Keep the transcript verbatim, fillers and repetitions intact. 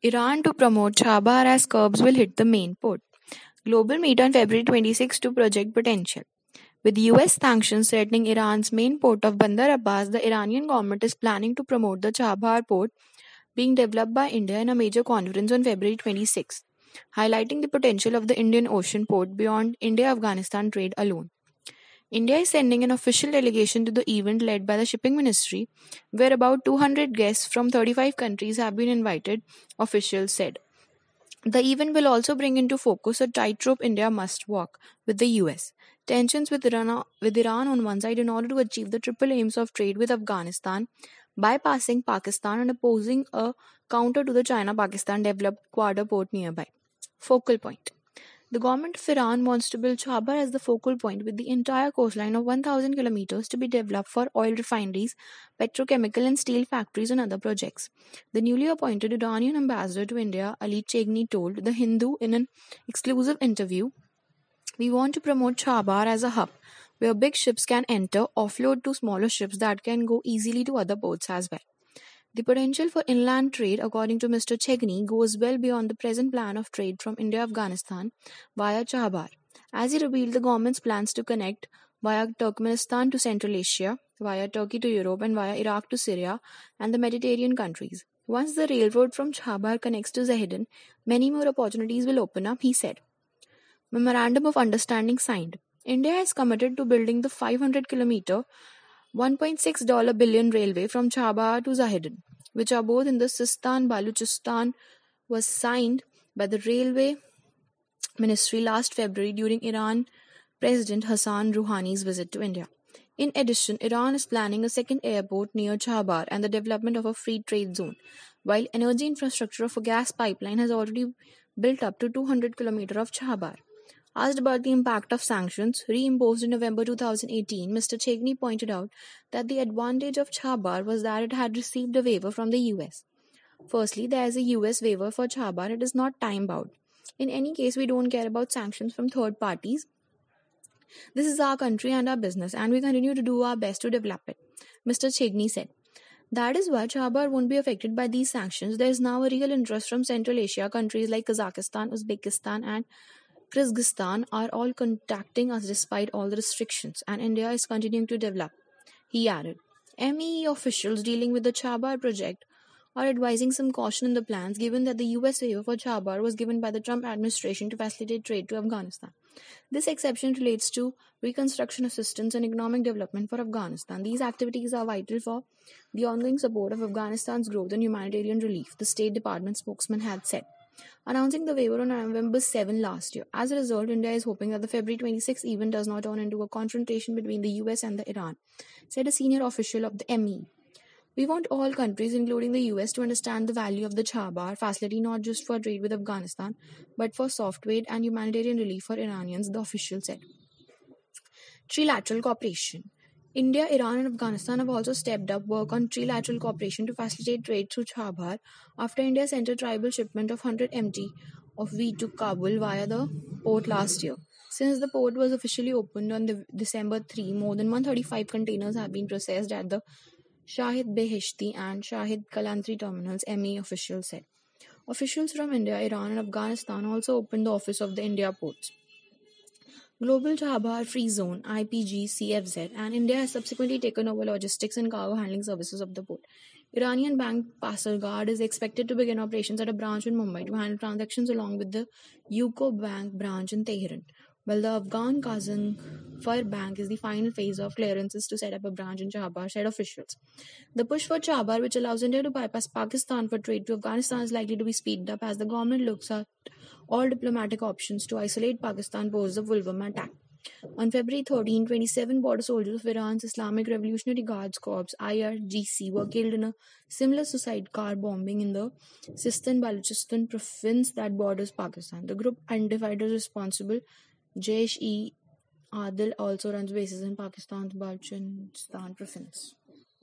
Iran to promote Chabahar as curbs will hit the main port. Global meet on February twenty-sixth to project potential. With U S sanctions threatening Iran's main port of Bandar Abbas, the Iranian government is planning to promote the Chabahar port being developed by India in a major conference on February twenty-sixth, highlighting the potential of the Indian Ocean port beyond India-Afghanistan trade alone. India is sending an official delegation to the event led by the Shipping Ministry, where about two hundred guests from thirty-five countries have been invited, officials said. The event will also bring into focus a tightrope India must walk with the U S. Tensions with Iran, with Iran on one side in order to achieve the triple aims of trade with Afghanistan, bypassing Pakistan and opposing a counter to the China-Pakistan developed Gwadar port nearby. Focal point. The government of Iran wants to build Chabahar as the focal point, with the entire coastline of one thousand kilometers to be developed for oil refineries, petrochemical and steel factories and other projects. The newly appointed Iranian ambassador to India, Ali Chegni, told The Hindu in an exclusive interview, "We want to promote Chabahar as a hub, where big ships can enter, offload to smaller ships that can go easily to other ports as well." The potential for inland trade, according to Mister Chegni, goes well beyond the present plan of trade from India-Afghanistan via Chabahar. As he revealed, the government's plans to connect via Turkmenistan to Central Asia, via Turkey to Europe and via Iraq to Syria and the Mediterranean countries. Once the railroad from Chabahar connects to Zahedan, many more opportunities will open up, he said. Memorandum of Understanding signed. India has committed to building the five hundred kilometer one point six billion dollar railway from Chabahar to Zahedan, which are both in the Sistan-Baluchistan, was signed by the Railway Ministry last February during Iran President Hassan Rouhani's visit to India. In addition, Iran is planning a second airport near Chabahar and the development of a free trade zone, while energy infrastructure of a gas pipeline has already built up to two hundred kilometers of Chabahar. Asked about the impact of sanctions reimposed in November twenty eighteen, Mister Chegni pointed out that the advantage of Chabahar was that it had received a waiver from the U S. Firstly, there is a U S waiver for Chabahar. It is not time-bound. In any case, we don't care about sanctions from third parties. This is our country and our business, and we continue to do our best to develop it, Mister Chegni said. That is why Chabahar won't be affected by these sanctions. There is now a real interest from Central Asia. Countries like Kazakhstan, Uzbekistan, and Khrasgistan are all contacting us despite all the restrictions, and India is continuing to develop, he added. M E A officials dealing with the Chabahar project are advising some caution in the plans, given that the U S waiver for Chabahar was given by the Trump administration to facilitate trade to Afghanistan. This exception relates to reconstruction assistance and economic development for Afghanistan. These activities are vital for the ongoing support of Afghanistan's growth and humanitarian relief, the State Department spokesman had said, announcing the waiver on November seventh last year. As a result, India is hoping that the February twenty-sixth event does not turn into a confrontation between the U S and the Iran, said a senior official of the M E A. We want all countries, including the U S, to understand the value of the Chabahar facility, not just for trade with Afghanistan, but for soft aid and humanitarian relief for Iranians, the official said. Trilateral cooperation. India, Iran and Afghanistan have also stepped up work on trilateral cooperation to facilitate trade through Chabahar after India sent a tribal shipment of one hundred metric tons of wheat to Kabul via the port last year. Since the port was officially opened on December third, more than one hundred thirty-five containers have been processed at the Shahid Beheshti and Shahid Kalantari terminals, M E A officials said. Officials from India, Iran and Afghanistan also opened the office of the India ports. Global Chabahar Free Zone, I P G C F Z, and India has subsequently taken over logistics and cargo handling services of the port. Iranian bank Pasargad is expected to begin operations at a branch in Mumbai to handle transactions along with the U C O Bank branch in Tehran, while the Afghan Kazanfar Bank is the final phase of clearances to set up a branch in Chabahar, said officials. The push for Chabahar, which allows India to bypass Pakistan for trade to Afghanistan, is likely to be speeded up as the government looks at all diplomatic options to isolate Pakistan post the Pulwama attack. On February thirteenth, twenty-seven border soldiers of Iran's Islamic Revolutionary Guards Corps I R G C were killed in a similar suicide car bombing in the Sistan-Baluchistan province that borders Pakistan. The group identified as responsible, Jaish E. Adil, also runs bases in Pakistan's Balochistan province.